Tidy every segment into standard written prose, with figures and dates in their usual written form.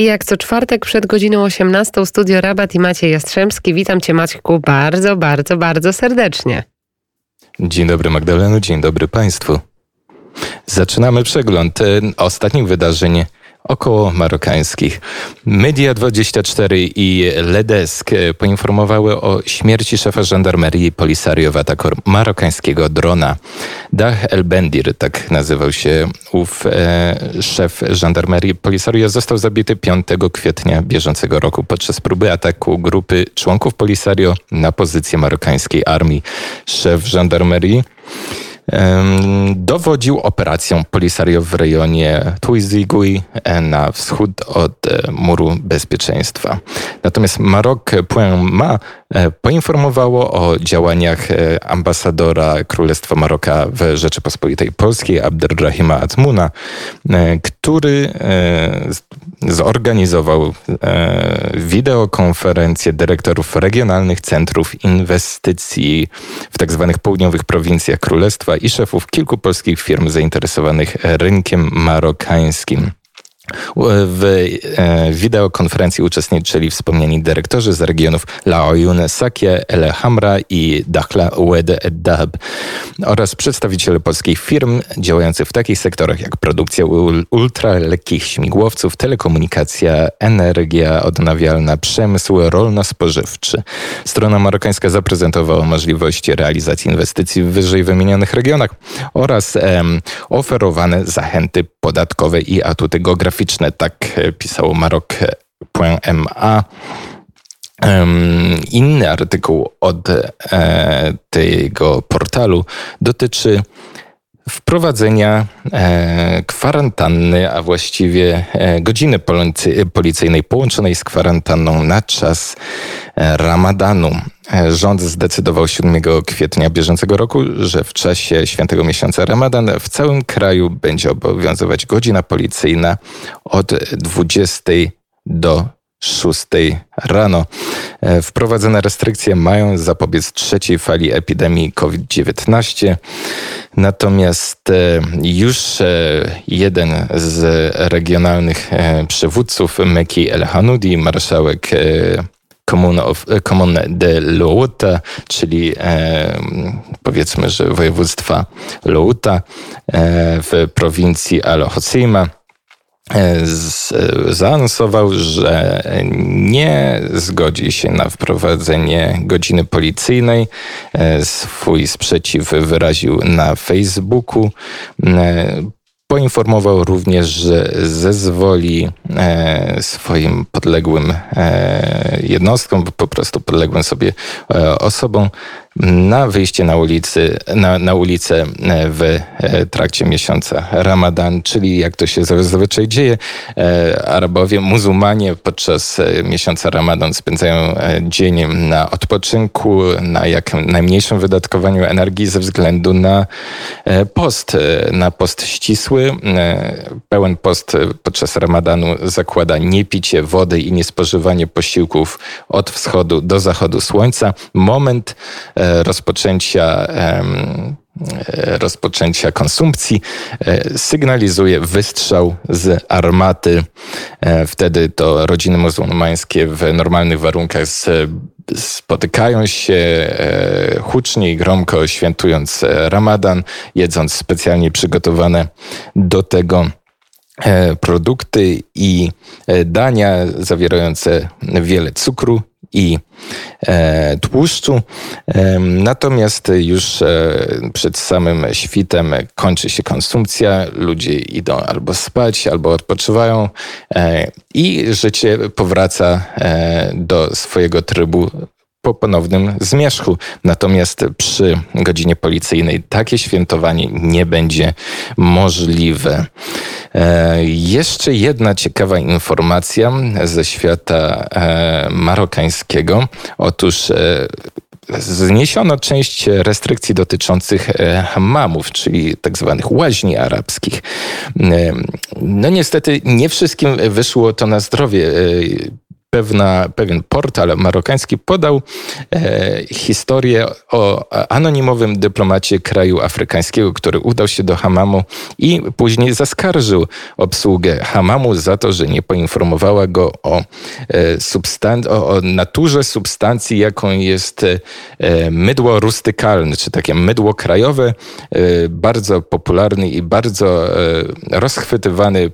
I jak co czwartek przed godziną 18 Studio Rabat i Maciej Jastrzębski. Witam Cię, Maćku, bardzo, bardzo, bardzo serdecznie. Dzień dobry, Magdaleno, dzień dobry Państwu. Zaczynamy przegląd ostatnich wydarzeń około marokańskich. Media24 i Ledesk poinformowały o śmierci szefa żandarmerii Polisario w ataku marokańskiego drona. Dah El Bendir, tak nazywał się ów szef żandarmerii Polisario, został zabity 5 kwietnia bieżącego roku podczas próby ataku grupy członków Polisario na pozycję marokańskiej armii. Szef żandarmerii dowodził operacją Polisario w rejonie Tuizigui na wschód od muru bezpieczeństwa. Natomiast Maroc.ma poinformowało o działaniach ambasadora Królestwa Maroka w Rzeczypospolitej Polskiej Abderrahima Atmuna, który zorganizował wideokonferencję dyrektorów regionalnych centrów inwestycji w tzw. południowych prowincjach Królestwa i szefów kilku polskich firm zainteresowanych rynkiem marokańskim. W wideokonferencji uczestniczyli wspomniani dyrektorzy z regionów Laoyune-Sakye, Elehamra i Dakhla-Oued Ed-Dahab oraz przedstawiciele polskich firm działających w takich sektorach jak produkcja ultralekkich śmigłowców, telekomunikacja, energia odnawialna, przemysł rolno-spożywczy. Strona marokańska zaprezentowała możliwości realizacji inwestycji w wyżej wymienionych regionach oraz oferowane zachęty podatkowe i atuty geograficzne. Tak pisało Maroc.ma. Inny artykuł od tego portalu dotyczy wprowadzenia kwarantanny, a właściwie godziny policyjnej połączonej z kwarantanną na czas Ramadanu. Rząd zdecydował 7 kwietnia bieżącego roku, że w czasie świętego miesiąca Ramadan w całym kraju będzie obowiązywać godzina policyjna od 20 do 6 rano. Wprowadzone restrykcje mają zapobiec trzeciej fali epidemii COVID-19. Natomiast już jeden z regionalnych przywódców, Mekki El-Hanudi, marszałek Komuna de L'Outa, czyli powiedzmy, że województwa Louta w prowincji Al Hoceima, zaanonsował, że nie zgodzi się na wprowadzenie godziny policyjnej. Swój sprzeciw wyraził na Facebooku. Poinformował również, że zezwoli swoim podległym jednostkom, po prostu podległym sobie osobom, na wyjście na ulicę w trakcie miesiąca Ramadan, czyli jak to się zazwyczaj dzieje, Arabowie, muzułmanie podczas miesiąca Ramadan spędzają dzień na odpoczynku, na jak najmniejszym wydatkowaniu energii ze względu na post ścisły. Pełen post podczas Ramadanu zakłada niepicie wody i niespożywanie posiłków od wschodu do zachodu słońca. Moment rozpoczęcia konsumpcji sygnalizuje wystrzał z armaty. Wtedy to rodziny muzułmańskie w normalnych warunkach spotykają się hucznie i gromko, świętując Ramadan, jedząc specjalnie przygotowane do tego produkty i dania zawierające wiele cukru i tłuszczu. Natomiast już przed samym świtem kończy się konsumpcja, ludzie idą albo spać, albo odpoczywają i życie powraca do swojego trybu po ponownym zmierzchu. Natomiast przy godzinie policyjnej takie świętowanie nie będzie możliwe. Jeszcze jedna ciekawa informacja ze świata marokańskiego. Otóż zniesiono część restrykcji dotyczących hammamów, czyli tak zwanych łaźni arabskich. Niestety nie wszystkim wyszło to na zdrowie. pewien portal marokański podał historię o anonimowym dyplomacie kraju afrykańskiego, który udał się do Hamamu i później zaskarżył obsługę Hamamu za to, że nie poinformowała go o naturze substancji, jaką jest mydło rustykalne, czy takie mydło krajowe, bardzo popularny i bardzo rozchwytywany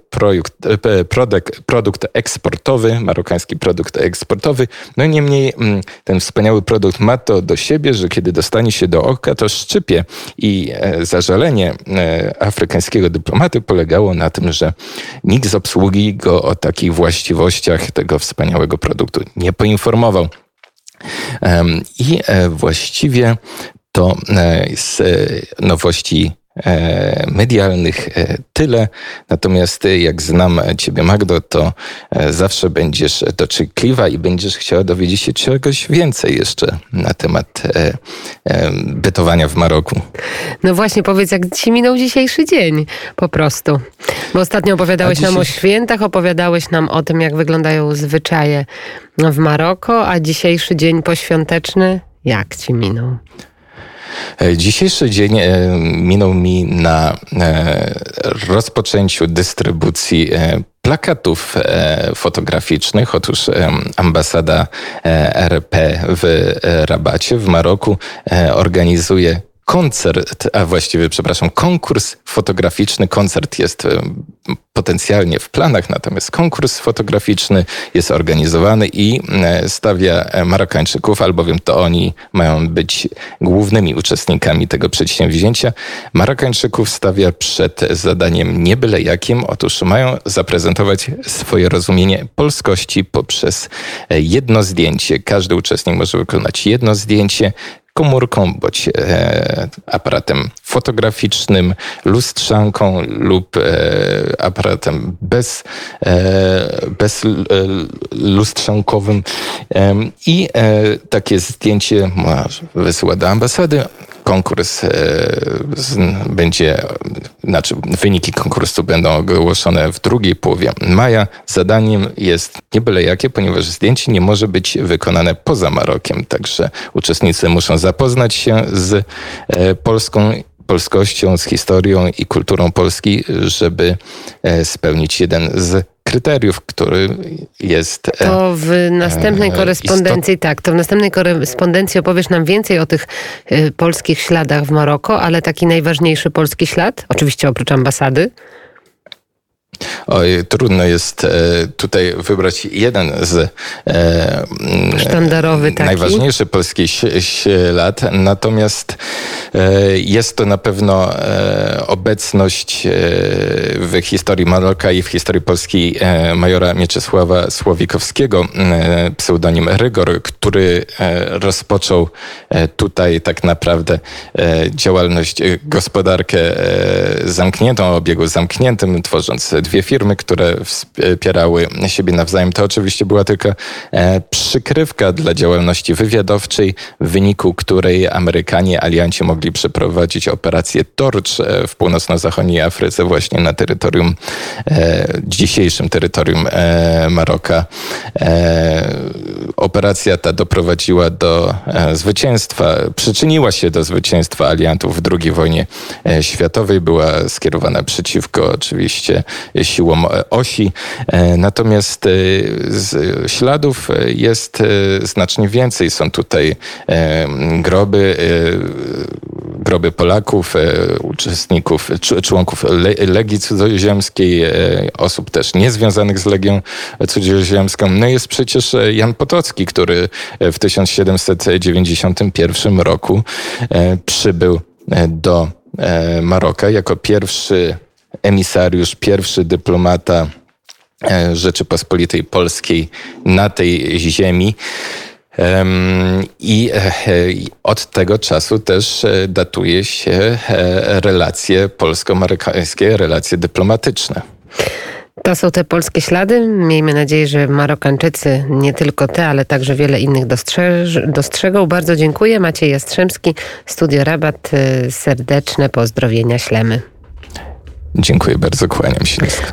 produkt eksportowy, marokański produkt eksportowy. No niemniej ten wspaniały produkt ma to do siebie, że kiedy dostanie się do oka, to szczypie i zażalenie afrykańskiego dyplomaty polegało na tym, że nikt z obsługi go o takich właściwościach tego wspaniałego produktu nie poinformował. I właściwie to z nowości medialnych tyle. Natomiast jak znam ciebie, Magdo, to zawsze będziesz doczekliwa i będziesz chciała dowiedzieć się czegoś więcej jeszcze na temat bytowania w Maroku. No właśnie, powiedz, jak ci minął dzisiejszy dzień po prostu. Bo ostatnio opowiadałeś nam o świętach, opowiadałeś nam o tym, jak wyglądają zwyczaje w Maroko, a dzisiejszy dzień poświąteczny, jak ci minął? Dzisiejszy dzień minął mi na rozpoczęciu dystrybucji plakatów fotograficznych. Otóż ambasada RP w Rabacie w Maroku organizuje konkurs fotograficzny. Koncert jest potencjalnie w planach, natomiast konkurs fotograficzny jest organizowany i stawia Marokańczyków, albowiem to oni mają być głównymi uczestnikami tego przedsięwzięcia. Marokańczyków stawia przed zadaniem nie byle jakim. Otóż mają zaprezentować swoje rozumienie polskości poprzez jedno zdjęcie. Każdy uczestnik może wykonać jedno zdjęcie komórką, bądź aparatem fotograficznym, lustrzanką lub aparatem bez lustrzankowym. I takie zdjęcie wysyła do ambasady. Konkurs wyniki konkursu będą ogłoszone w drugiej połowie maja. Zadaniem jest nie byle jakie, ponieważ zdjęcie nie może być wykonane poza Marokiem. Także uczestnicy muszą zapoznać się z polskością, z historią i kulturą Polski, żeby spełnić jeden z kryteriów, który jest... To w następnej korespondencji, to w następnej korespondencji opowiesz nam więcej o tych polskich śladach w Maroko, ale taki najważniejszy polski ślad, oczywiście oprócz ambasady. Oj, trudno jest tutaj wybrać jeden z sztandarowy taki. Najważniejszy polski ślad, natomiast jest to na pewno obecność w historii Maroka i w historii Polski majora Mieczysława Słowikowskiego, pseudonim Rygor, który rozpoczął tutaj tak naprawdę działalność, gospodarkę zamkniętą, o obiegu zamkniętym, tworząc dwie firmy, które wspierały siebie nawzajem. To oczywiście była tylko przykrywka dla działalności wywiadowczej, w wyniku której Amerykanie, alianci mogli przeprowadzić operację Torch w północno-zachodniej Afryce, właśnie na terytorium, dzisiejszym terytorium Maroka. Operacja ta doprowadziła do zwycięstwa, przyczyniła się do zwycięstwa aliantów w II wojnie światowej. Była skierowana przeciwko oczywiście siłą osi. Natomiast śladów jest znacznie więcej. Są tutaj groby Polaków, uczestników, członków Legii Cudzoziemskiej, osób też niezwiązanych z Legią Cudzoziemską. No jest przecież Jan Potocki, który w 1791 roku przybył do Maroka jako pierwszy emisariusz, pierwszy dyplomata Rzeczypospolitej Polskiej na tej ziemi. I od tego czasu też datuje się relacje polsko-marokańskie, relacje dyplomatyczne. To są te polskie ślady. Miejmy nadzieję, że Marokańczycy nie tylko te, ale także wiele innych dostrzegą. Bardzo dziękuję. Maciej Jastrzębski, Studio Rabat. Serdeczne pozdrowienia ślemy. Dziękuję bardzo, kłaniam się.